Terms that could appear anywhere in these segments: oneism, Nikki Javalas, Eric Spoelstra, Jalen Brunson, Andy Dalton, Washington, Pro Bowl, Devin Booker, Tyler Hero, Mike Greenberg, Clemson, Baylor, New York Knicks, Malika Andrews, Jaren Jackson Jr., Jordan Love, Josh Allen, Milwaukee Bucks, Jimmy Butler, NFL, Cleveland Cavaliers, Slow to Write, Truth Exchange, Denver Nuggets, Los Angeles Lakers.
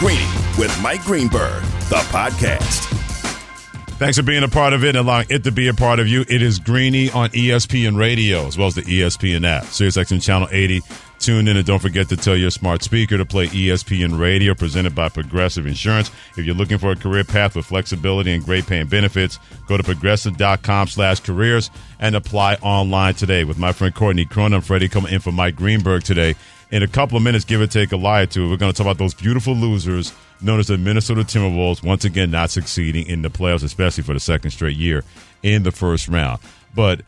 Greeny with Mike Greenberg, the podcast. Thanks for being a part of it and allowing it to be a part of you. It is Greeny on ESPN Radio, as well as the ESPN app, SiriusXM Channel 80. Tune in and don't forget to tell your smart speaker to play ESPN Radio, presented by Progressive Insurance. If you're looking for a career path with flexibility and great paying benefits, go to progressive.com/careers and apply online today. With my friend Courtney Cronin, I'm Freddie Coleman in for Mike Greenberg today. In a couple of minutes, give or take a lie or two, we're going to talk about those beautiful losers known as the Minnesota Timberwolves, once again not succeeding in the playoffs, especially for the second straight year in the first round. But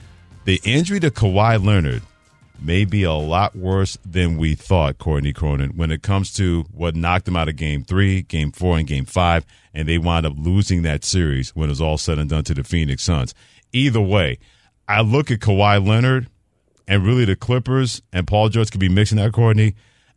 the injury to Kawhi Leonard may be a lot worse than we thought, Courtney Cronin, when it comes to what knocked them out of Game 3, Game 4, and Game 5, and they wound up losing that series when it was all said and done to the Phoenix Suns. Either way, I look at Kawhi Leonard and really the Clippers, and Paul George could be mixing that, Courtney,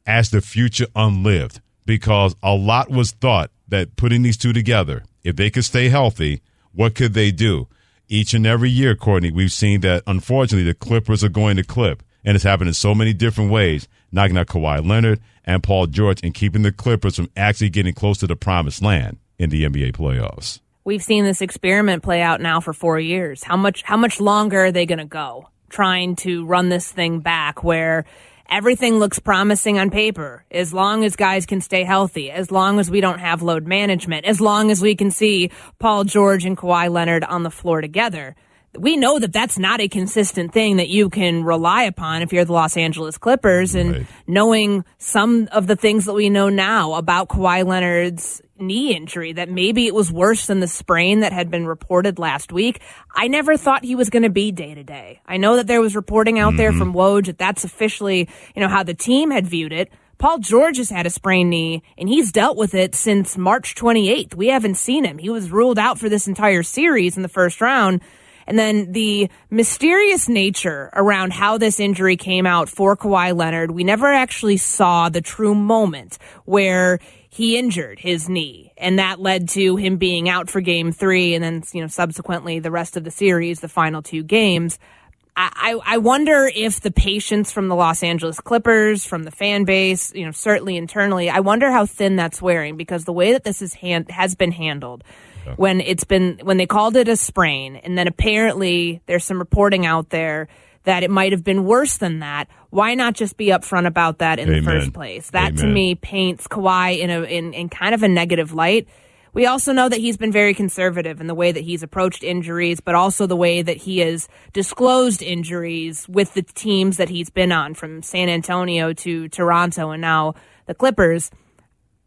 as the future unlived, because a lot was thought that putting these two together, if they could stay healthy, what could they do? Each and every year, Courtney, we've seen that, unfortunately, the Clippers are going to clip. And it's happened in so many different ways, knocking out Kawhi Leonard and Paul George and keeping the Clippers from actually getting close to the promised land in the NBA playoffs. We've seen this experiment play out now for 4 years. How much longer are they going to go trying to run this thing back where everything looks promising on paper, as long as guys can stay healthy, as long as we don't have load management, as long as we can see Paul George and Kawhi Leonard on the floor together? We know that that's not a consistent thing that you can rely upon if you're the Los Angeles Clippers. And right, knowing some of the things that we know now about Kawhi Leonard's knee injury, that maybe it was worse than the sprain that had been reported last week. I never thought he was going to be day to day. I know that there was reporting out there from Woj that that's officially, you know, how the team had viewed it. Paul George has had a sprained knee, and he's dealt with it since March 28th. We haven't seen him. He was ruled out for this entire series in the first round. And then the mysterious nature around how this injury came out for Kawhi Leonard, we never actually saw the true moment where he injured his knee, and that led to him being out for Game 3 and then, you know, subsequently the rest of the series, the final 2 games. I wonder if the patience from the Los Angeles Clippers, from the fan base, you know, certainly internally, I wonder how thin that's wearing, because the way that this is has been handled, when they called it a sprain, and then apparently there's some reporting out there that it might have been worse than that. Why not just be upfront about that in the first place? That to me paints Kawhi in kind of a negative light. We also know that he's been very conservative in the way that he's approached injuries, but also the way that he has disclosed injuries with the teams that he's been on, from San Antonio to Toronto and now the Clippers.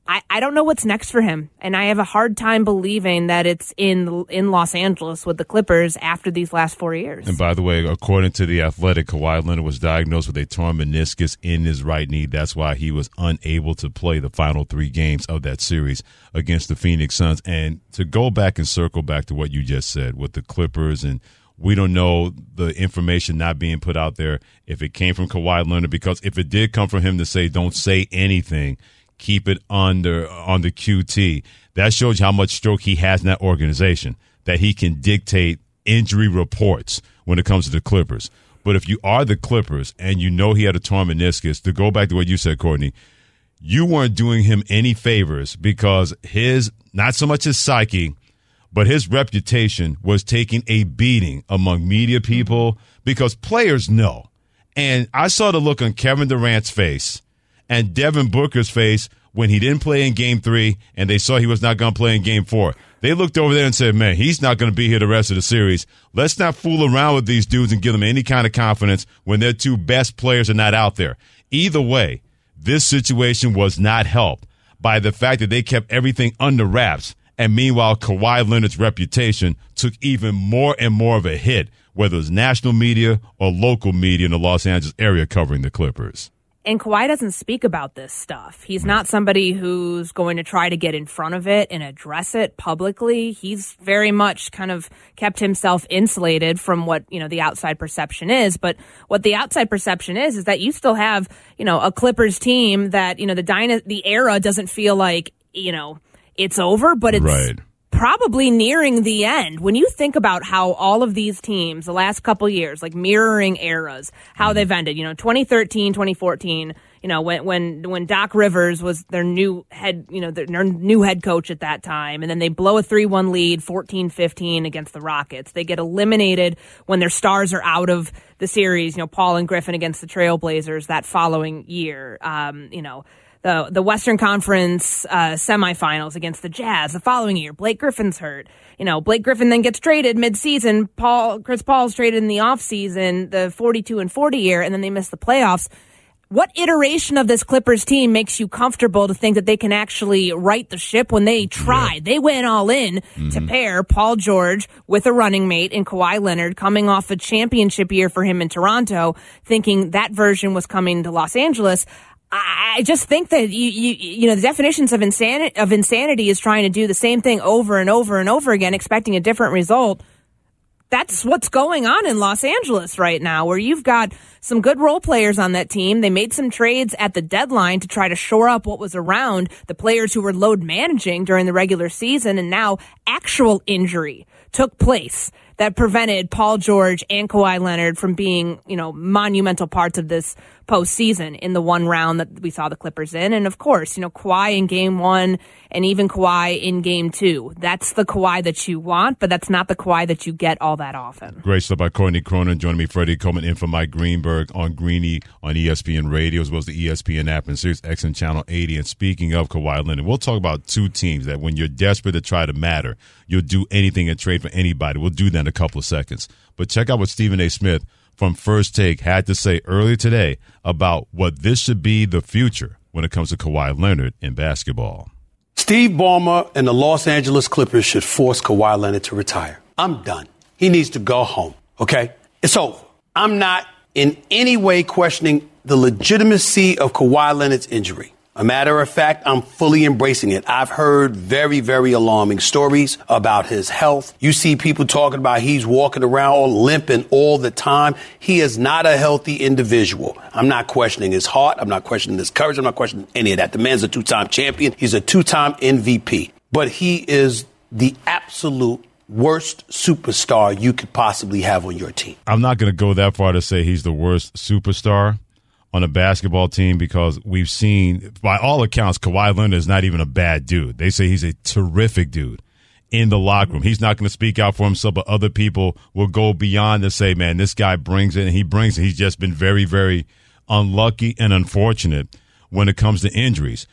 I don't know what's next for him, and I have a hard time believing that it's in Los Angeles with the Clippers after these last 4 years. And by the way, according to The Athletic, Kawhi Leonard was diagnosed with a torn meniscus in his right knee. That's why he was unable to play the final 3 games of that series against the Phoenix Suns. And to go back and circle back to what you just said with the Clippers, and we don't know the information not being put out there, if it came from Kawhi Leonard, because if it did come from him to say, don't say anything, keep it on the QT. That shows you how much stroke he has in that organization, that he can dictate injury reports when it comes to the Clippers. But if you are the Clippers and you know he had a torn meniscus, to go back to what you said, Courtney, you weren't doing him any favors, because his, not so much his psyche, but his reputation was taking a beating among media people, because players know. And I saw the look on Kevin Durant's face and Devin Booker's face when he didn't play in Game 3 and they saw he was not going to play in Game 4. They looked over there and said, man, he's not going to be here the rest of the series. Let's not fool around with these dudes and give them any kind of confidence when their 2 best players are not out there. Either way, this situation was not helped by the fact that they kept everything under wraps. And meanwhile, Kawhi Leonard's reputation took even more and more of a hit, whether it was national media or local media in the Los Angeles area covering the Clippers. And Kawhi doesn't speak about this stuff. He's not somebody who's going to try to get in front of it and address it publicly. He's very much kind of kept himself insulated from what, you know, the outside perception is. But what the outside perception is that you still have, you know, a Clippers team that, you know, the era doesn't feel like, you know, it's over, but it's right. Probably nearing the end. When you think about how all of these teams the last couple years, like mirroring eras, how they've ended, you know, 2013, 2014, you know, when Doc Rivers was their new head, you know, their new head coach at that time, and then they blow a 3-1 lead 14-15 against the Rockets. They get eliminated when their stars are out of the series, you know, Paul and Griffin against the Trailblazers that following year. You know, The Western Conference semifinals against the Jazz the following year. Blake Griffin's hurt. You know, Blake Griffin then gets traded midseason. Chris Paul's traded in the offseason, the 42-40 year, and then they miss the playoffs. What iteration of this Clippers team makes you comfortable to think that they can actually right the ship when they tried? Yeah. They went all in to pair Paul George with a running mate in Kawhi Leonard, coming off a championship year for him in Toronto, thinking that version was coming to Los Angeles. I just think that you know the definitions of insanity is trying to do the same thing over and over and over again, expecting a different result. That's what's going on in Los Angeles right now, where you've got some good role players on that team. They made some trades at the deadline to try to shore up what was around the players who were load managing during the regular season, and now actual injury took place that prevented Paul George and Kawhi Leonard from being, you know, monumental parts of this postseason in the one round that we saw the Clippers in. And of course, you know, Kawhi in game one and even Kawhi in game two. That's the Kawhi that you want, but that's not the Kawhi that you get all that often. Great stuff by Courtney Cronin. Joining me, Freddie Coleman, in for Mike Greenberg on Greeny on ESPN Radio, as well as the ESPN app and SiriusXM Channel 80. And speaking of Kawhi Leonard, we'll talk about two teams that when you're desperate to try to matter, you'll do anything and trade for anybody. We'll do that in a couple of seconds. But check out what Stephen A. Smith from First Take had to say earlier today about what this should be the future when it comes to Kawhi Leonard in basketball. Steve Ballmer and the Los Angeles Clippers should force Kawhi Leonard to retire. I'm done. He needs to go home, okay? It's over. I'm not in any way questioning the legitimacy of Kawhi Leonard's injury. A matter of fact, I'm fully embracing it. I've heard very, very alarming stories about his health. You see people talking about he's walking around limping all the time. He is not a healthy individual. I'm not questioning his heart. I'm not questioning his courage. I'm not questioning any of that. The man's a two-time champion. He's a two-time MVP. But he is the absolute worst superstar you could possibly have on your team. I'm not going to go that far to say he's the worst superstar on a basketball team, because we've seen, by all accounts, Kawhi Leonard is not even a bad dude. They say he's a terrific dude in the locker room. He's not going to speak out for himself, but other people will go beyond to say, man, this guy brings it, and he brings it. He's just been very, very unlucky and unfortunate when it comes to injuries.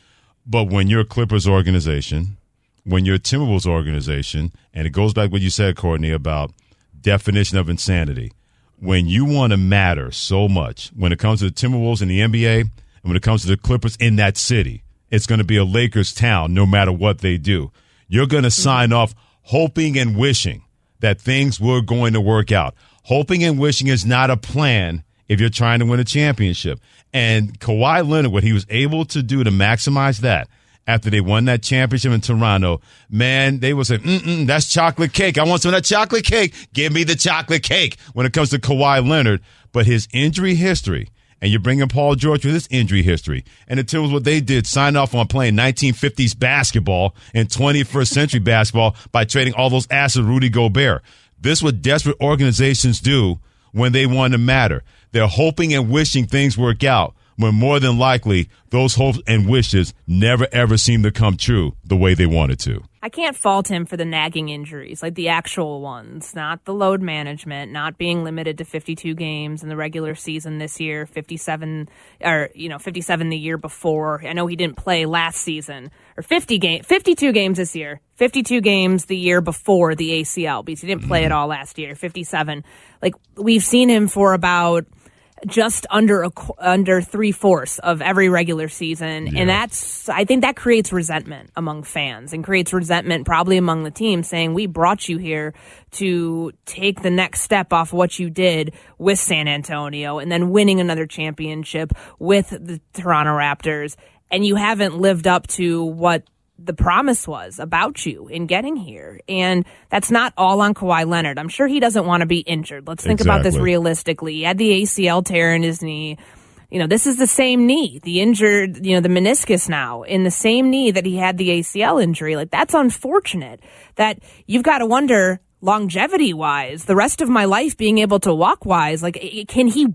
But when you're a Clippers organization, when you're a Timberwolves organization, and it goes back to what you said, Courtney, about definition of insanity. When you want to matter so much, when it comes to the Timberwolves in the NBA, and when it comes to the Clippers in that city, it's going to be a Lakers town no matter what they do. You're going to sign off hoping and wishing that things were going to work out. Hoping and wishing is not a plan if you're trying to win a championship. And Kawhi Leonard, what he was able to do to maximize that after they won that championship in Toronto, man, they would say, that's chocolate cake. I want some of that chocolate cake. Give me the chocolate cake when it comes to Kawhi Leonard. But his injury history, and you're bringing Paul George with his injury history, and it tells what they did, sign off on playing 1950s basketball and 21st century basketball by trading all those assets, Rudy Gobert. This is what desperate organizations do when they want to matter. They're hoping and wishing things work out, when more than likely those hopes and wishes never, ever seem to come true the way they wanted to. I can't fault him for the nagging injuries, like the actual ones, not the load management, not being limited to 52 games in the regular season this year, 57 the year before. I know he didn't play last season, or 52 games this year, 52 games the year before the ACL, because he didn't play at all last year, 57. Like, we've seen him for about just under three-fourths of every regular season. Yeah. And that's, I think that creates resentment among fans and creates resentment probably among the team, saying we brought you here to take the next step off what you did with San Antonio and then winning another championship with the Toronto Raptors. And you haven't lived up to what the promise was about you in getting here. And that's not all on Kawhi Leonard. I'm sure he doesn't want to be injured. Let's think about this realistically. He had the ACL tear in his knee. You know, this is the same knee, the injured, you know, the meniscus now in the same knee that he had the ACL injury. Like, that's unfortunate that you've got to wonder longevity wise, the rest of my life being able to walk wise, like, can he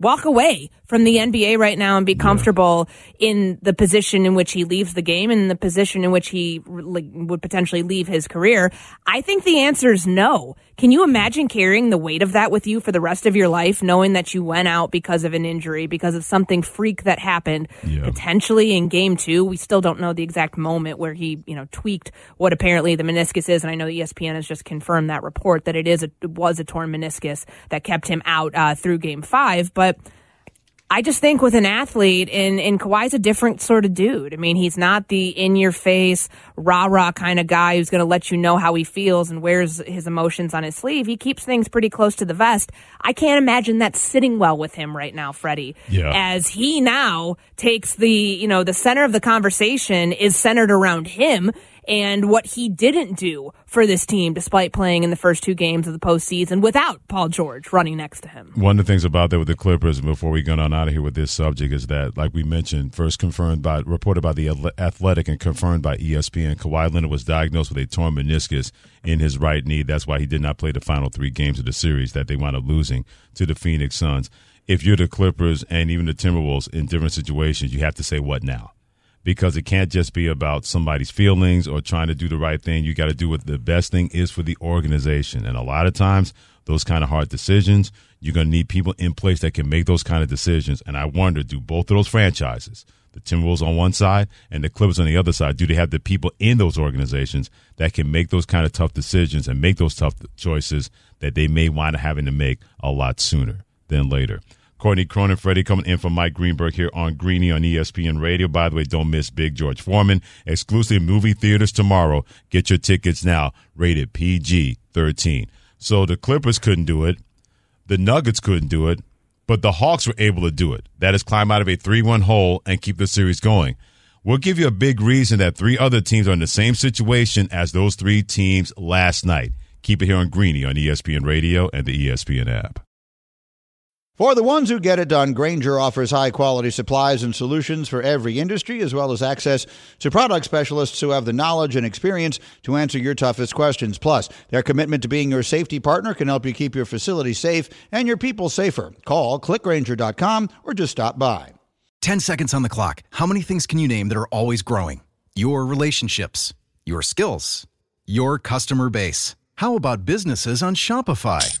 walk away from the NBA right now and be comfortable in the position in which he leaves the game and the position in which he would potentially leave his career? I think the answer is no. Can you imagine carrying the weight of that with you for the rest of your life, knowing that you went out because of an injury, because of something freak that happened potentially in Game 2? We still don't know the exact moment where he, you know, tweaked what apparently the meniscus is. And I know ESPN has just confirmed that report that it was a torn meniscus that kept him out through Game 5. But I just think with an athlete, and Kawhi's a different sort of dude. I mean, he's not the in-your-face, rah-rah kind of guy who's going to let you know how he feels and wears his emotions on his sleeve. He keeps things pretty close to the vest. I can't imagine that sitting well with him right now, Freddie. Yeah. As he now takes the, you know, the center of the conversation is centered around him and what he didn't do for this team, despite playing in the first 2 games of the postseason without Paul George running next to him. One of the things about that with the Clippers, before we get on out of here with this subject, is that, like we mentioned, first reported by The Athletic and confirmed by ESPN, Kawhi Leonard was diagnosed with a torn meniscus in his right knee. That's why he did not play the final 3 games of the series that they wound up losing to the Phoenix Suns. If you're the Clippers and even the Timberwolves in different situations, you have to say, what now? Because it can't just be about somebody's feelings or trying to do the right thing. You got to do what the best thing is for the organization. And a lot of times, those kind of hard decisions, you're going to need people in place that can make those kind of decisions. And I wonder, do both of those franchises, the Timberwolves on one side and the Clippers on the other side, do they have the people in those organizations that can make those kind of tough decisions and make those tough choices that they may wind up having to make a lot sooner than later? Courtney Cronin, Freddie coming in from Mike Greenberg here on Greeny on ESPN Radio. By the way, don't miss Big George Foreman. Exclusive movie theaters tomorrow. Get your tickets now. Rated PG-13. So the Clippers couldn't do it. The Nuggets couldn't do it. But the Hawks were able to do it. That is, climb out of a 3-1 hole and keep the series going. We'll give you a big reason that 3 other teams are in the same situation as those 3 teams last night. Keep it here on Greeny on ESPN Radio and the ESPN app. For the ones who get it done, Grainger offers high-quality supplies and solutions for every industry, as well as access to product specialists who have the knowledge and experience to answer your toughest questions. Plus, their commitment to being your safety partner can help you keep your facility safe and your people safer. Call, clickgrainger.com, or just stop by. 10 seconds on the clock. How many things can you name that are always growing? Your relationships, your skills, your customer base. How about businesses on Shopify?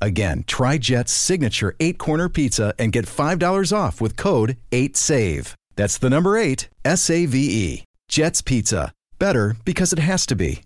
Again, try Jet's signature 8-corner pizza and get $5 off with code 8SAVE. That's the number 8, S-A-V-E. Jet's Pizza. Better because it has to be.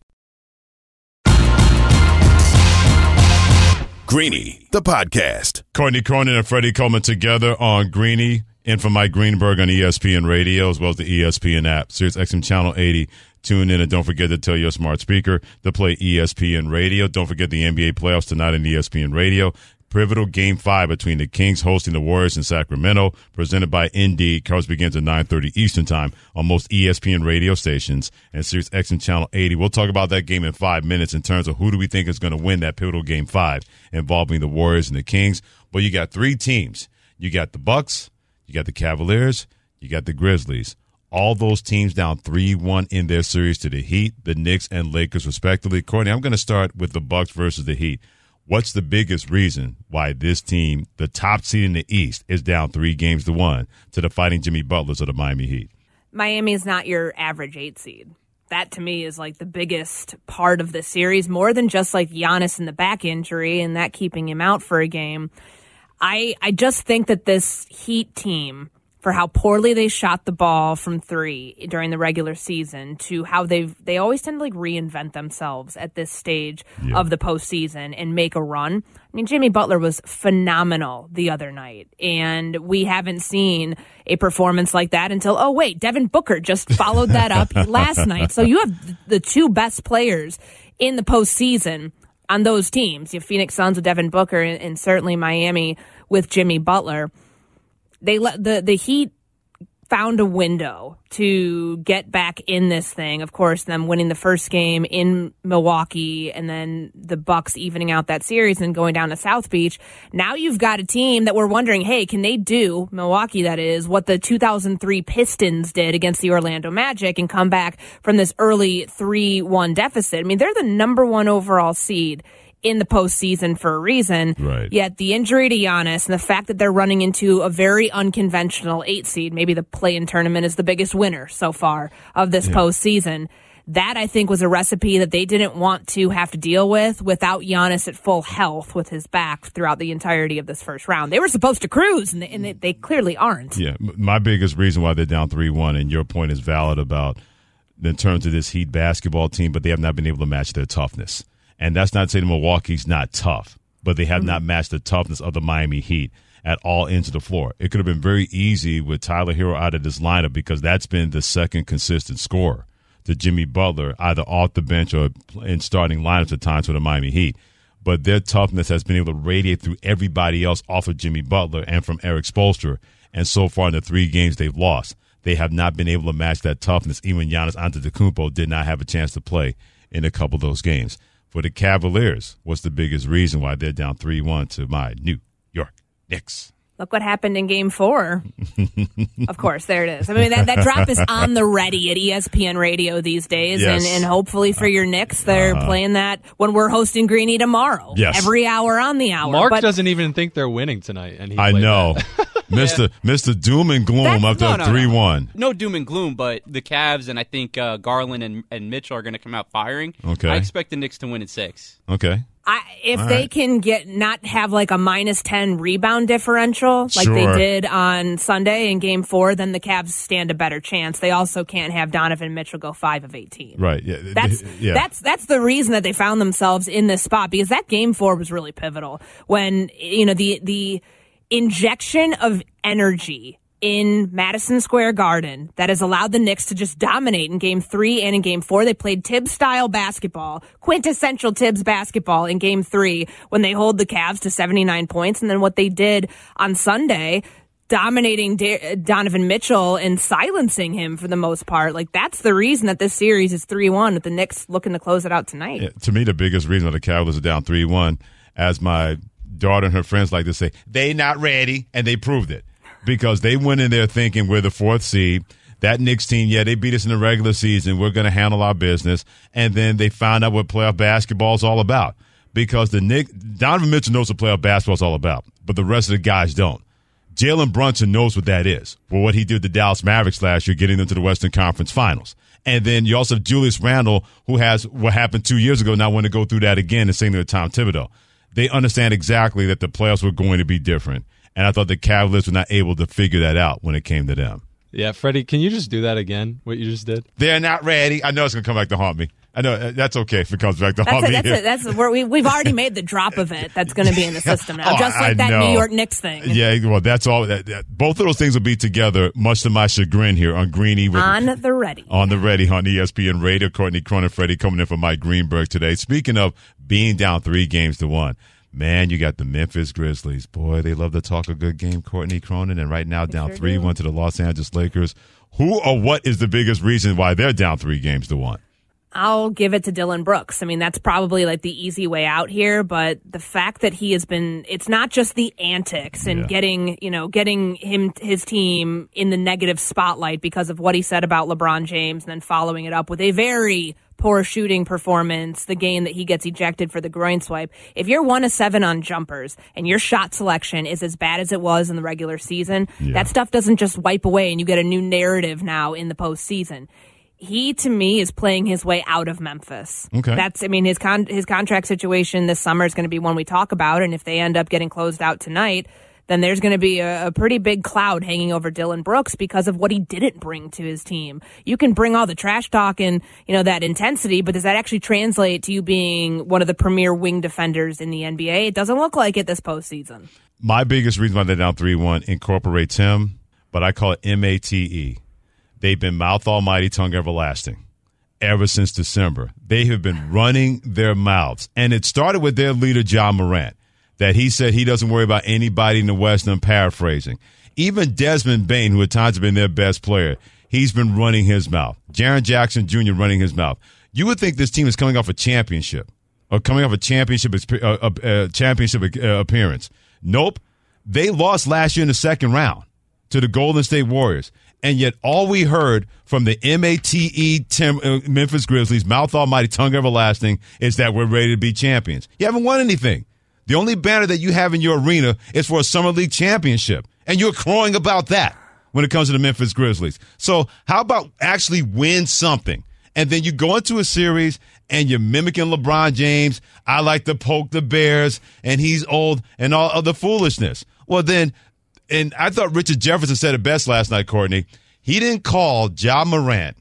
Greeny, the podcast. Courtney Cronin and Freddie Coleman together on Greeny. In from Mike Greenberg on ESPN Radio, as well as the ESPN app. SiriusXM Channel 80. Tune in, and don't forget to tell your smart speaker to play ESPN Radio. Don't forget the NBA playoffs tonight on ESPN Radio. Pivotal Game 5 between the Kings hosting the Warriors in Sacramento, presented by Indeed. Coverage begins at 9:30 Eastern Time on most ESPN radio stations and SiriusXM Channel 80. We'll talk about that game in 5 minutes in terms of who do we think is going to win that Pivotal Game 5 involving the Warriors and the Kings. But you got three teams. You got the Bucks, you got the Cavaliers, you got the Grizzlies. All those teams down 3-1 in their series to the Heat, the Knicks, and Lakers, respectively. Courtney, I'm going to start with the Bucks versus the Heat. What's the biggest reason why this team, the top seed in the East, is down 3-1 to the fighting Jimmy Butlers of the Miami Heat? Miami is not your average 8 seed. That, to me, is like the biggest part of the series, more than just like Giannis and the back injury and that keeping him out for a game. I just think that this Heat team, for how poorly they shot the ball from 3 during the regular season to how they always tend to like reinvent themselves at this stage of the postseason and make a run. I mean, Jimmy Butler was phenomenal the other night, and we haven't seen a performance like that until, oh, wait, Devin Booker just followed that up last night. So you have the two best players in the postseason on those teams. You have Phoenix Suns with Devin Booker and certainly Miami with Jimmy Butler. The Heat found a window to get back in this thing. Of course, them winning the first game in Milwaukee and then the Bucks evening out that series and going down to South Beach. Now you've got a team that we're wondering, hey, can they do, Milwaukee that is, what the 2003 Pistons did against the Orlando Magic and come back from this early 3-1 deficit? I mean, they're the #1 overall seed in the postseason for a reason. Right. Yet the injury to Giannis and the fact that they're running into a very unconventional 8 seed, maybe the play-in tournament is the biggest winner so far of this postseason, that I think was a recipe that they didn't want to have to deal with without Giannis at full health with his back throughout the entirety of this first round. They were supposed to cruise, and they clearly aren't. Yeah, my biggest reason why they're down 3-1, and your point is valid about in terms of this Heat basketball team, but they have not been able to match their toughness. And that's not saying Milwaukee's not tough, but they have not matched the toughness of the Miami Heat at all ends of the floor. It could have been very easy with Tyler Hero out of this lineup because that's been the second consistent scorer to Jimmy Butler, either off the bench or in starting lineups at times for the Miami Heat. But their toughness has been able to radiate through everybody else off of Jimmy Butler and from Eric Spoelstra. And so far in the 3 games they've lost, they have not been able to match that toughness, even when Giannis Antetokounmpo did not have a chance to play in a couple of those games. For the Cavaliers, what's the biggest reason why they're down 3-1 to my New York Knicks? Look what happened in Game 4. Of course, there it is. I mean, that drop is on the ready at ESPN Radio these days, and hopefully for your Knicks, they're playing that when we're hosting Greeny tomorrow. Yes. Every hour on the hour. Mark doesn't even think they're winning tonight. And I know. Mr. Doom and Gloom after 3-1. No doom and gloom, but the Cavs and I think Garland and Mitchell are going to come out firing. Okay. I expect the Knicks to win at 6. Okay. If they can get not have like a -10 rebound differential like they did on Sunday in Game 4, then the Cavs stand a better chance. They also can't have Donovan Mitchell go 5 of 18. Right. Yeah. That's the reason that they found themselves in this spot, because that Game 4 was really pivotal when the injection of energy in Madison Square Garden that has allowed the Knicks to just dominate in Game 3 and in Game 4. They played Tibbs-style basketball, quintessential Tibbs basketball in Game 3 when they hold the Cavs to 79 points. And then what they did on Sunday, dominating Donovan Mitchell and silencing him for the most part. Like, that's the reason that this series is 3-1 with the Knicks looking to close it out tonight. Yeah, to me, the biggest reason why the Cavs are down 3-1, as my daughter and her friends like to say, they not ready, and they proved it. Because they went in there thinking we're the 4th seed. That Knicks team, they beat us in the regular season. We're going to handle our business. And then they found out what playoff basketball is all about. Because Donovan Mitchell knows what playoff basketball is all about, but the rest of the guys don't. Jalen Brunson knows what that is, for what he did to Dallas Mavericks last year, getting them to the Western Conference Finals. And then you also have Julius Randle, who has what happened 2 years ago, now want to go through that again and same thing with Tom Thibodeau. They understand exactly that the playoffs were going to be different. And I thought the Cavaliers were not able to figure that out when it came to them. Yeah, Freddie, can you just do that again, what you just did? They're not ready. I know it's going to come back to haunt me. I know. That's okay if it comes back to haunt me. That's where we've already made the drop of it that's going to be in the system now, just like that New York Knicks thing. Yeah, well, that's all. Both of those things will be together, much to my chagrin here on Greeny. On the ready. On the ready on ESPN Radio. Courtney Cronin, Freddie coming in for Mike Greenberg today. Speaking of being down 3-1, Man, you got the Memphis Grizzlies. Boy, they love to talk a good game, Courtney Cronin. And right now, down 3-1 to the Los Angeles Lakers. Who or what is the biggest reason why they're down 3-1? I'll give it to Dillon Brooks. I mean, that's probably like the easy way out here, but the fact that he has been, it's not just the antics and getting him, his team in the negative spotlight because of what he said about LeBron James and then following it up with a very poor shooting performance, the game that he gets ejected for the groin swipe. If you're 1-7 on jumpers and your shot selection is as bad as it was in the regular season, that stuff doesn't just wipe away and you get a new narrative now in the postseason. He, to me, is playing his way out of Memphis. Okay. That's, I mean, his contract situation this summer is going to be one we talk about, and if they end up getting closed out tonight, then there's going to be a pretty big cloud hanging over Dillon Brooks because of what he didn't bring to his team. You can bring all the trash talk and, you know, that intensity, but does that actually translate to you being one of the premier wing defenders in the NBA? It doesn't look like it this postseason. My biggest reason why they're down 3-1 incorporates him, but I call it M-A-T-E. They've been mouth almighty, tongue everlasting ever since December. They have been running their mouths. And it started with their leader, Ja Morant, that he said he doesn't worry about anybody in the West. I'm paraphrasing. Even Desmond Bain, who at times has been their best player, he's been running his mouth. Jaren Jackson Jr. running his mouth. You would think this team is coming off a championship or coming off a championship appearance. Nope. They lost last year in the second round to the Golden State Warriors. And yet all we heard from the Memphis Grizzlies, mouth almighty, tongue everlasting, is that we're ready to be champions. You haven't won anything. The only banner that you have in your arena is for a Summer League championship. And you're crowing about that when it comes to the Memphis Grizzlies. So how about actually win something? And then you go into a series and you're mimicking LeBron James. I like to poke the bears and he's old and all other foolishness. Well, then... And I thought Richard Jefferson said it best last night, Courtney. He didn't call Ja Morant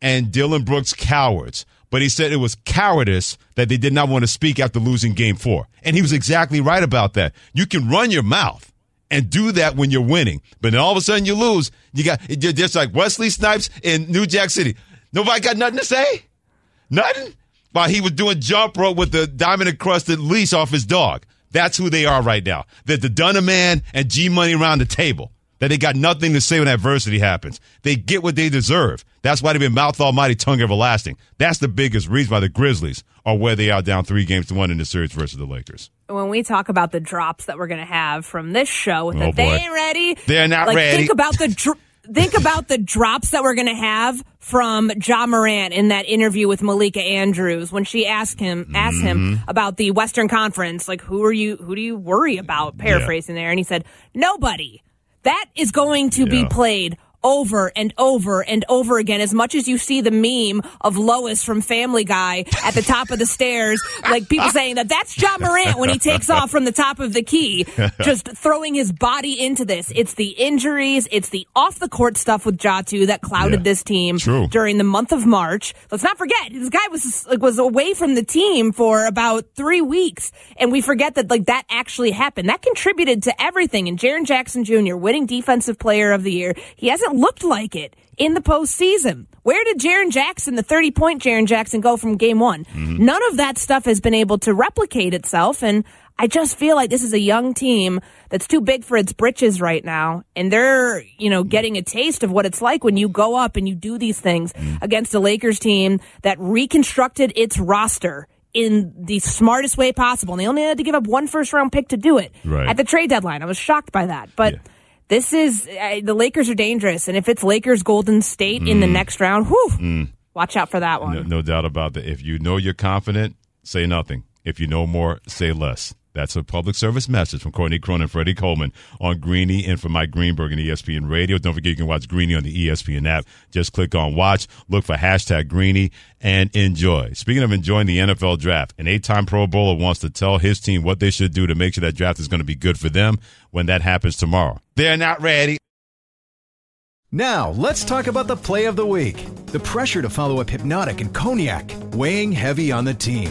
and Dillon Brooks cowards, but he said it was cowardice that they did not want to speak after losing Game 4. And he was exactly right about that. You can run your mouth and do that when you're winning, but then all of a sudden you lose. You're just like Wesley Snipes in New Jack City. Nobody got nothing to say? Nothing? While he was doing jump rope with the diamond-encrusted leash off his dog. That's who they are right now. They're the Dunham Man and G-Money around the table. That they got nothing to say when adversity happens. They get what they deserve. That's why they've been mouth almighty, tongue everlasting. That's the biggest reason why the Grizzlies are where they are, down 3-1 in the series versus the Lakers. When we talk about the drops that we're going to have from this show, that they ain't ready. They're not ready. Think about the drops that we're going to have from Ja Morant in that interview with Malika Andrews when she asked him about the Western Conference, like, who do you worry about, paraphrasing there, and he said, nobody. That is going to be played over and over and over again, as much as you see the meme of Lois from Family Guy at the top of the stairs, like people saying that's Ja Morant when he takes off from the top of the key, just throwing his body into this. It's the injuries, it's the off-the-court stuff with Ja too that clouded this team during the month of March. Let's not forget, this guy was away from the team for about 3 weeks, and we forget that that actually happened. That contributed to everything, and Jaren Jackson Jr., winning Defensive Player of the Year, he hasn't looked like it in the postseason. Where did Jaren Jackson, the 30-point Jaren Jackson, go from game one? Mm-hmm. None of that stuff has been able to replicate itself, and I just feel like this is a young team that's too big for its britches right now, and they're, getting a taste of what it's like when you go up and you do these things against a Lakers team that reconstructed its roster in the smartest way possible, and they only had to give up one first-round pick to do it at the trade deadline. I was shocked by that, but... Yeah. This is the Lakers are dangerous, and if it's Lakers Golden State in the next round, watch out for that one. No doubt about that. If you know you're confident, say nothing. If you know more, say less. That's a public service message from Courtney Cronin and Freddie Coleman on Greeny and from Mike Greenberg and ESPN Radio. Don't forget you can watch Greeny on the ESPN app. Just click on watch, look for #Greeny, and enjoy. Speaking of enjoying the NFL draft, an 8-time Pro Bowler wants to tell his team what they should do to make sure that draft is going to be good for them when that happens tomorrow. They're not ready. Now, let's talk about the play of the week. The pressure to follow up Hypnotic and Cognac, weighing heavy on the team.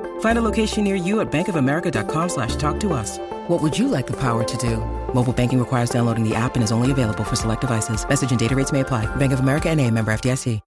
Find a location near you at bankofamerica.com/talktous. What would you like the power to do? Mobile banking requires downloading the app and is only available for select devices. Message and data rates may apply. Bank of America NA, member FDIC.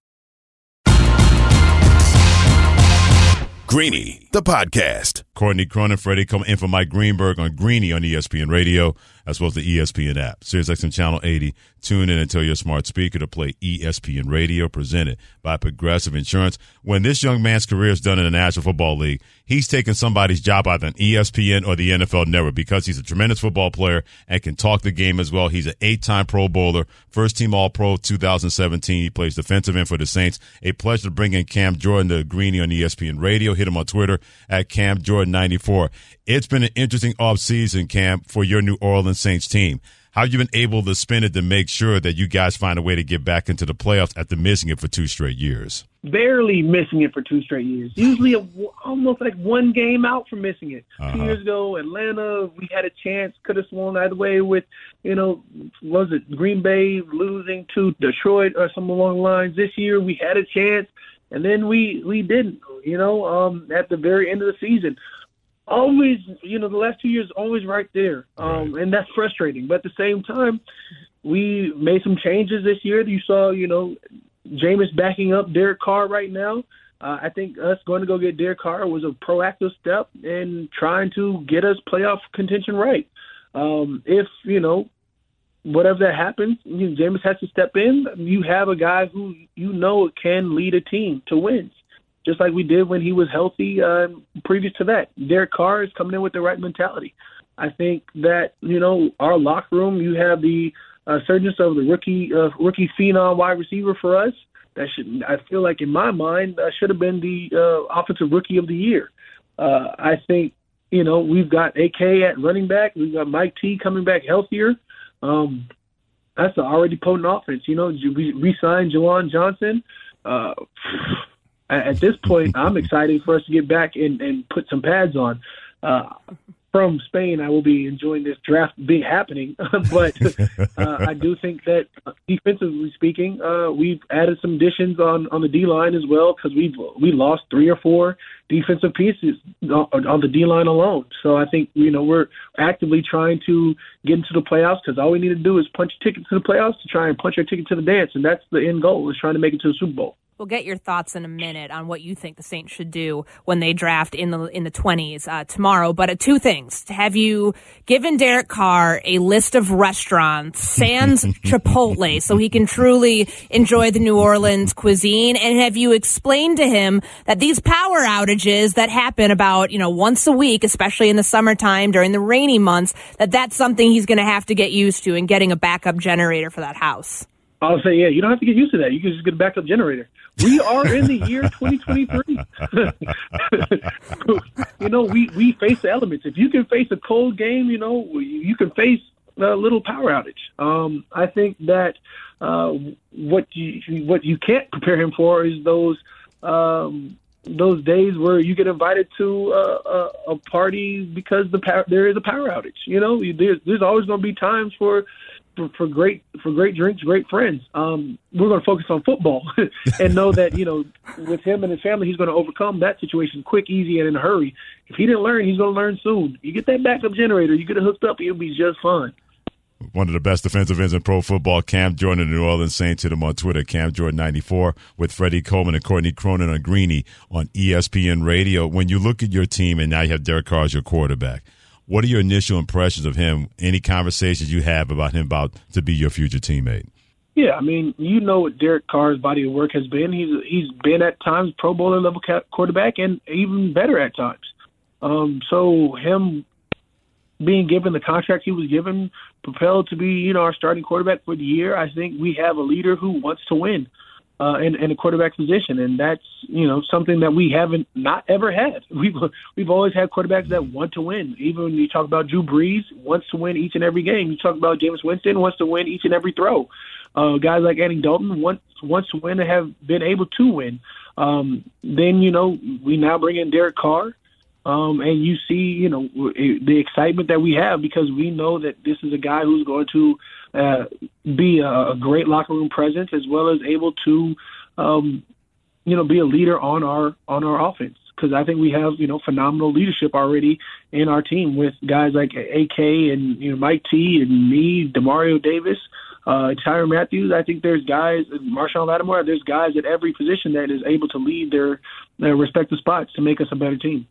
Greeny, the podcast. Courtney Cronin, Freddie Coleman in for Mike Greenberg on Greeny on ESPN Radio, as well as the ESPN app. SiriusXM Channel 80. Tune in and tell your smart speaker to play ESPN Radio, presented by Progressive Insurance. When this young man's career is done in the National Football League, he's taking somebody's job either on ESPN or the NFL Network, because he's a tremendous football player and can talk the game as well. He's an 8-time Pro Bowler, first-team All-Pro 2017. He plays defensive end for the Saints. A pleasure to bring in Cam Jordan to Greeny on ESPN Radio. Hit him on Twitter at Cam Jordan. 94. It's been an interesting offseason, Cam, for your New Orleans Saints team. How have you been able to spend it to make sure that you guys find a way to get back into the playoffs after missing it for 2 straight years? Barely missing it for 2 straight years. Usually almost like one game out from missing it. Uh-huh. 2 years ago, Atlanta, we had a chance, could have swung either way with, was it Green Bay losing to Detroit or some along the lines. This year, we had a chance. And then we didn't, at the very end of the season. Always, the last 2 years, always right there. Right. And that's frustrating. But at the same time, we made some changes this year. You saw, Jameis backing up Derek Carr right now. I think us going to go get Derek Carr was a proactive step in trying to get us playoff contention right. Whatever that happens, Jameis has to step in. You have a guy who can lead a team to wins, just like we did when he was healthy previous to that. Derek Carr is coming in with the right mentality. I think that, our locker room, you have the surgence of the rookie phenom wide receiver for us. That should, I feel like in my mind, should have been the offensive rookie of the year. I think, we've got AK at running back. We've got Mike T coming back healthier. That's an already potent offense. We re-signed Jawan Johnson. At this point, I'm excited for us to get back and put some pads on. From Spain, I will be enjoying this draft happening. But I do think that defensively speaking, we've added some additions on the D-line as well, because we lost 3 or 4 defensive pieces on the D-line alone. So I think, we're actively trying to get into the playoffs, because all we need to do is punch tickets to the playoffs to try and punch our ticket to the dance. And that's the end goal, is trying to make it to the Super Bowl. We'll get your thoughts in a minute on what you think the Saints should do when they draft in the 20s tomorrow. But 2 things. Have you given Derek Carr a list of restaurants, sans Chipotle, so he can truly enjoy the New Orleans cuisine? And have you explained to him that these power outages that happen about, once a week, especially in the summertime during the rainy months, that's something he's going to have to get used to, and getting a backup generator for that house? I'll say, yeah, you don't have to get used to that. You can just get a backup generator. We are in the year 2023. We face the elements. If you can face a cold game, you can face a little power outage. I think that what you can't prepare him for is those days where you get invited to a party because there is a power outage. There's always going to be times for great drinks, great friends. We're going to focus on football and know that, with him and his family, he's going to overcome that situation quick, easy, and in a hurry. If he didn't learn, he's going to learn soon. You get that backup generator, you get it hooked up, it'll be just fine. one of the best defensive ends in pro football, Cam Jordan of the New Orleans Saints. Hit him on Twitter, CamJordan94, with Freddie Coleman and Courtney Cronin on Greeny on ESPN Radio. When you look at your team and now you have Derek Carr as your quarterback, what are your initial impressions of him? Any conversations you have about him about to be your future teammate? Yeah, I mean, you know what Derek Carr's body of work has been. He's been at times Pro Bowler level quarterback and even better at times. So him being given the contract he was given, propelled to be, you know, our starting quarterback for the year, I think we have a leader who wants to win in a quarterback position, and that's, you know, something that we haven't not ever had. We've always had quarterbacks that want to win. Even when you talk about Drew Brees, wants to win each and every game. You talk about Jameis Winston, wants to win each and every throw. Guys like Andy Dalton wants to win and have been able to win. Then, you know, we now bring in Derek Carr. And you see, you know, the excitement that we have because we know that this is a guy who's going to be a great locker room presence as well as able to, you know, be a leader on our offense. Because I think we have, you know, phenomenal leadership already in our team with guys like AK and, you know, Mike T and me, DeMario Davis, Tyrann Mathieu. I think there's guys, Marshawn Lattimore, there's guys at every position that is able to lead their respective spots to make us a better team.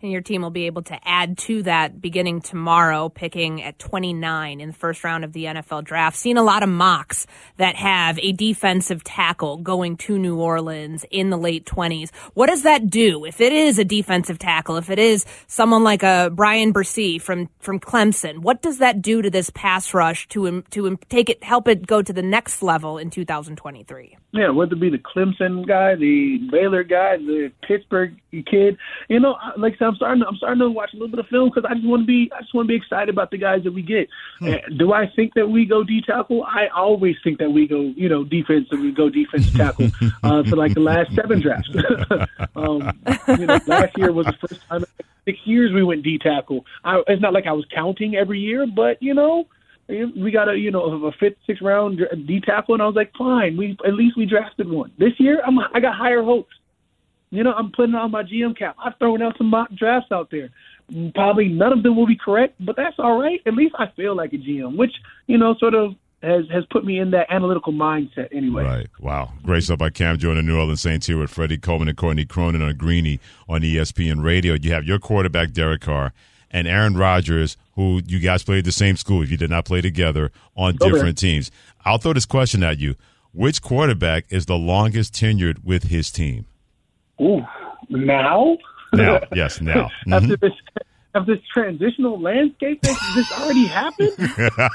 And your team will be able to add to that beginning tomorrow, picking at 29 in the first round of the NFL draft. Seen a lot of mocks that have a defensive tackle going to New Orleans in the late 20s. What does that do? If it is a defensive tackle, if it is someone like a Brian Bercy from Clemson, what does that do to this pass rush to take it, help it go to the next level in 2023? Yeah, whether it be the Clemson guy, the Baylor guy, the Pittsburgh kid, you know, like I'm starting to watch a little bit of film because I just want to be excited about the guys that we get. Do I think that we go D tackle? I always think that we go, you know, defensive tackle for like the last 7 drafts. You know, last year was the first time in 6 years we went D tackle. It's not like I was counting every year, but you know, we got a 5th, 6th round D tackle, and I was like, fine, at least we drafted one. This year, I got higher hopes. You know, I'm putting on my GM cap. I've thrown out some mock drafts out there. Probably none of them will be correct, but that's all right. At least I feel like a GM, which, you know, sort of has put me in that analytical mindset anyway. Right. Wow. Great stuff by Cam Jordan, New Orleans Saints, here with Freddie Coleman and Courtney Cronin on Greeny on ESPN Radio. You have your quarterback, Derek Carr, and Aaron Rodgers, who you guys played the same school, if you did not play together, on different teams. I'll throw this question at you. Which quarterback is the longest tenured with his team? Ooh, now? Yes, now. Mm-hmm. After this transitional landscape that's already happened,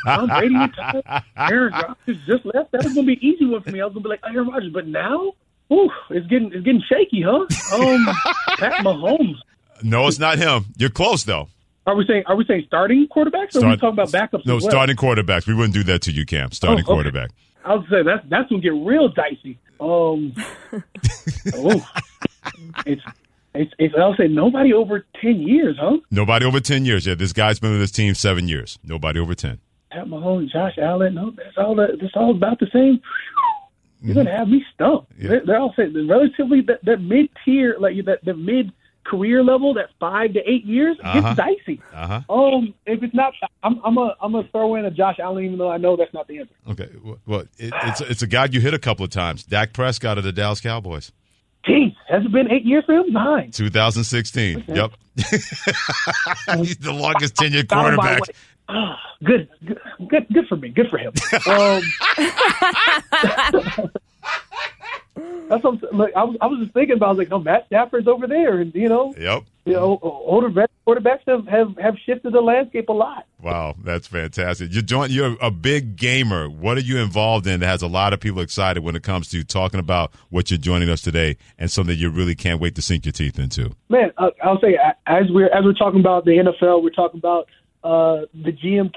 Tom Brady retired, Aaron Rodgers just left. That was going to be an easy one for me. I was going to be like, Aaron Rodgers, but now? Ooh, it's getting shaky, huh? Pat Mahomes. No, it's not him. You're close, though. Are we saying starting quarterbacks, or are we talking about backups? No, starting quarterbacks. We wouldn't do that to you, Cam. Starting quarterback. I would say that's going to get real dicey. It's I'll say nobody over 10 years, huh? Nobody over 10 years. Yeah, this guy's been with this team 7 years. Nobody over 10. Pat Mahomes, Josh Allen, no, that's all about the same. You're gonna have me stumped. Yeah. They're all saying relatively that mid tier, like that the mid career level, that 5 to 8 years, it's dicey. If it's not, I'm gonna throw in a Josh Allen, even though I know that's not the answer. Okay, well, it's a guy you hit a couple of times, Dak Prescott of the Dallas Cowboys. Geez, has it been 8 years for him? 9. 2016. Okay. Yep. He's the longest tenured quarterback. Oh, good for me. Good for him. That's what I'm, like, I was just thinking about. I was like, no, Matt Stafford's over there, and you know, yep. You know, older quarterbacks have shifted the landscape a lot. Wow, that's fantastic. You're a big gamer. What are you involved in that has a lot of people excited when it comes to talking about what you're joining us today and something you really can't wait to sink your teeth into? Man, I'll say as we're talking about the NFL, we're talking about the GM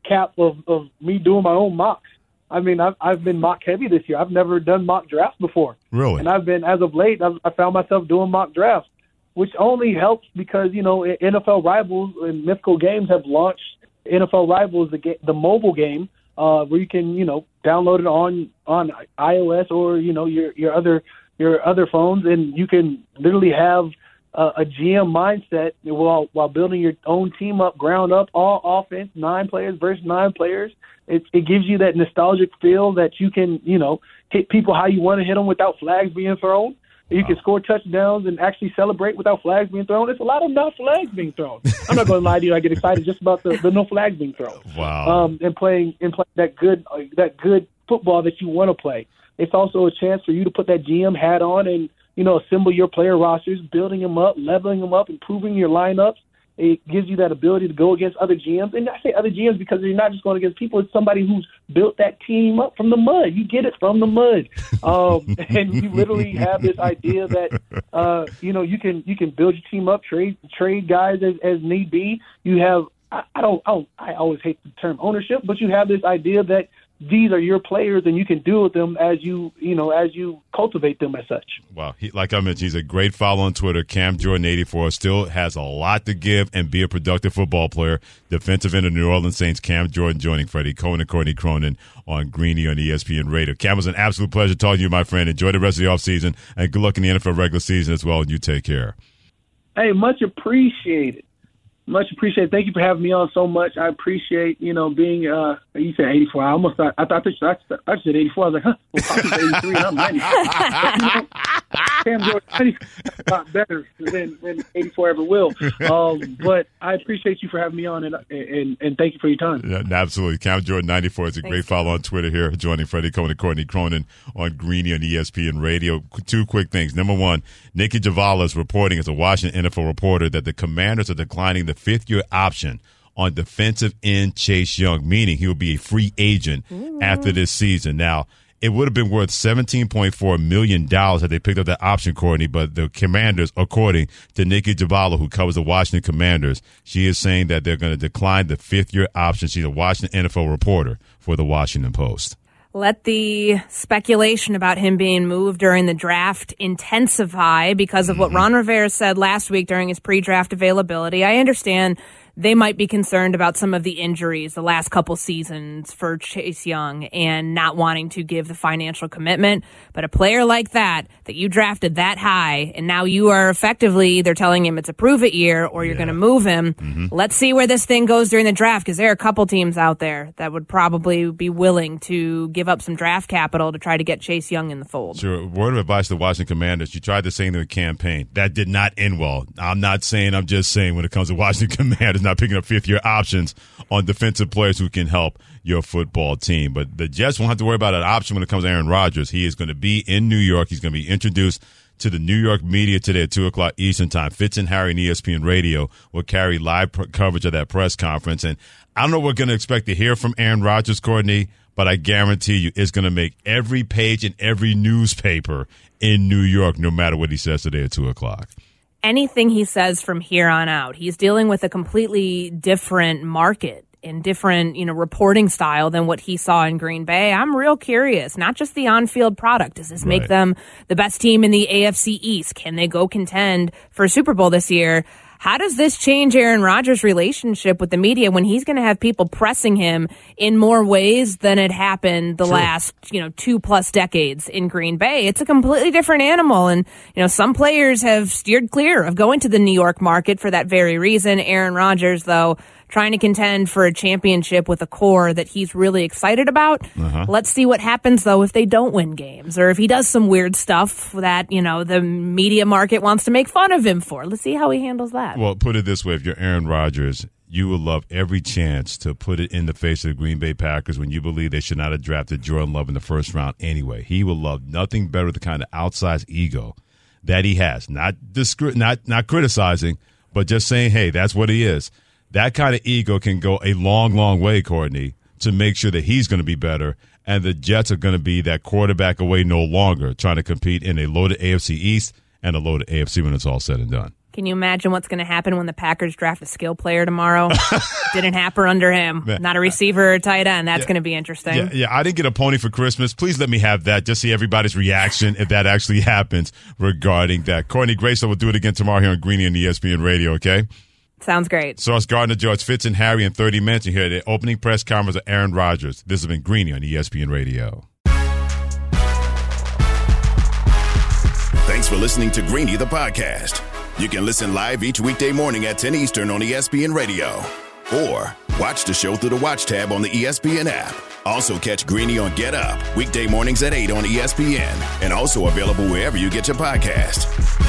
cap of me doing my own mocks. I mean, I've been mock heavy this year. I've never done mock drafts before. Really? And I've been, as of late, I found myself doing mock drafts, which only helps because, you know, NFL Rivals and Mythical Games have launched NFL Rivals, the mobile game, where you can, you know, download it on iOS or, you know, your other phones, and you can literally have a GM mindset while building your own team up, ground up, all offense, 9 players versus 9 players. It gives you that nostalgic feel that you can, you know, hit people how you want to hit them without flags being thrown. You can score touchdowns and actually celebrate without flags being thrown. It's a lot of no flags being thrown. I'm not going to lie to you. I get excited just about the no flags being thrown. Wow. And playing that good football that you want to play. It's also a chance for you to put that GM hat on and, you know, assemble your player rosters, building them up, leveling them up, improving your lineups. It gives you that ability to go against other GMs. And I say other GMs because you're not just going against people. It's somebody who's built that team up from the mud. You get it from the mud. And you literally have this idea that, you know, you can build your team up, trade guys as need be. You have – I always hate the term ownership, but you have this idea that these are your players and you can deal with them as you cultivate them as such. Wow. Like I mentioned, he's a great follow on Twitter. Cam Jordan 84 still has a lot to give and be a productive football player. Defensive end of New Orleans Saints, Cam Jordan, joining Freddie Coleman and Courtney Cronin on Greeny on ESPN Radio. Cam, it was an absolute pleasure talking to you, my friend. Enjoy the rest of the offseason and good luck in the NFL regular season as well. And you take care. Hey, much appreciated. Much appreciated. Thank you for having me on so much. I appreciate, you know, being, you said 84. I said 84. I was like, huh? Well, I was 83 and I'm 90. Cam Jordan is a lot better than 84 ever will. But I appreciate you for having me on, and thank you for your time. Yeah, absolutely. Cam Jordan 94 is a great follow on Twitter here, joining Freddie Coleman and Courtney Cronin on Greeny on ESPN Radio. Two quick things. Number one, Nikki Javalas reporting as a Washington NFL reporter that the Commanders are declining the fifth-year option on defensive end Chase Young, meaning he will be a free agent after this season. Now, it would have been worth $17.4 million had they picked up that option, Courtney, but the Commanders, according to Nikki Javalas, who covers the Washington Commanders, she is saying that they're going to decline the fifth-year option. She's a Washington NFL reporter for the Washington Post. Let the speculation about him being moved during the draft intensify because of what Ron Rivera said last week during his pre-draft availability. I understand they might be concerned about some of the injuries the last couple seasons for Chase Young and not wanting to give the financial commitment. But a player like that you drafted that high, and now you are effectively either telling him it's a prove-it year or you're going to move him. Let's see where this thing goes during the draft, because there are a couple teams out there that would probably be willing to give up some draft capital to try to get Chase Young in the fold. Sure. Word of advice to the Washington Commanders, you tried the same thing with campaign. That did not end well. I'm just saying when it comes to Washington Commanders, not picking up fifth-year options on defensive players who can help your football team. But the Jets won't have to worry about an option when it comes to Aaron Rodgers. He is going to be in New York. He's going to be introduced to the New York media today at 2 o'clock Eastern time. Fitz and Harry and ESPN Radio will carry live coverage of that press conference. And I don't know what we're going to expect to hear from Aaron Rodgers, Courtney, but I guarantee you it's going to make every page in every newspaper in New York, no matter what he says today at 2 o'clock. Anything he says from here on out, he's dealing with a completely different market and different, reporting style than what he saw in Green Bay. I'm real curious, not just the on-field product. Does this make them the best team in the AFC East? Can they go contend for a Super Bowl this year? How does this change Aaron Rodgers' relationship with the media when he's going to have people pressing him in more ways than it happened the last, 2+ decades in Green Bay? It's a completely different animal. And, some players have steered clear of going to the New York market for that very reason. Aaron Rodgers, though, trying to contend for a championship with a core that he's really excited about. Let's see what happens, though, if they don't win games or if he does some weird stuff that, the media market wants to make fun of him for. Let's see how he handles that. Well, put it this way. If you're Aaron Rodgers, you will love every chance to put it in the face of the Green Bay Packers when you believe they should not have drafted Jordan Love in the first round anyway. He will love nothing better the kind of outsized ego that he has. Not criticizing, but just saying, hey, that's what he is. That kind of ego can go a long, long way, Courtney, to make sure that he's going to be better, and the Jets are going to be that quarterback away no longer, trying to compete in a loaded AFC East and a loaded AFC when it's all said and done. Can you imagine what's going to happen when the Packers draft a skill player tomorrow? Didn't happen under him. Not a receiver or a tight end. That's going to be interesting. I didn't get a pony for Christmas. Please let me have that. Just see everybody's reaction if that actually happens regarding that. Courtney Graceland will do it again tomorrow here on Greeny and ESPN Radio, okay? Sounds great. Source Gardner, George Fitz and Harry in 30 minutes. You hear the opening press conference of Aaron Rodgers. This has been Greeny on ESPN Radio. Thanks for listening to Greeny, the podcast. You can listen live each weekday morning at 10 Eastern on ESPN Radio. Or watch the show through the Watch tab on the ESPN app. Also catch Greeny on Get Up, weekday mornings at 8 on ESPN, and also available wherever you get your podcast.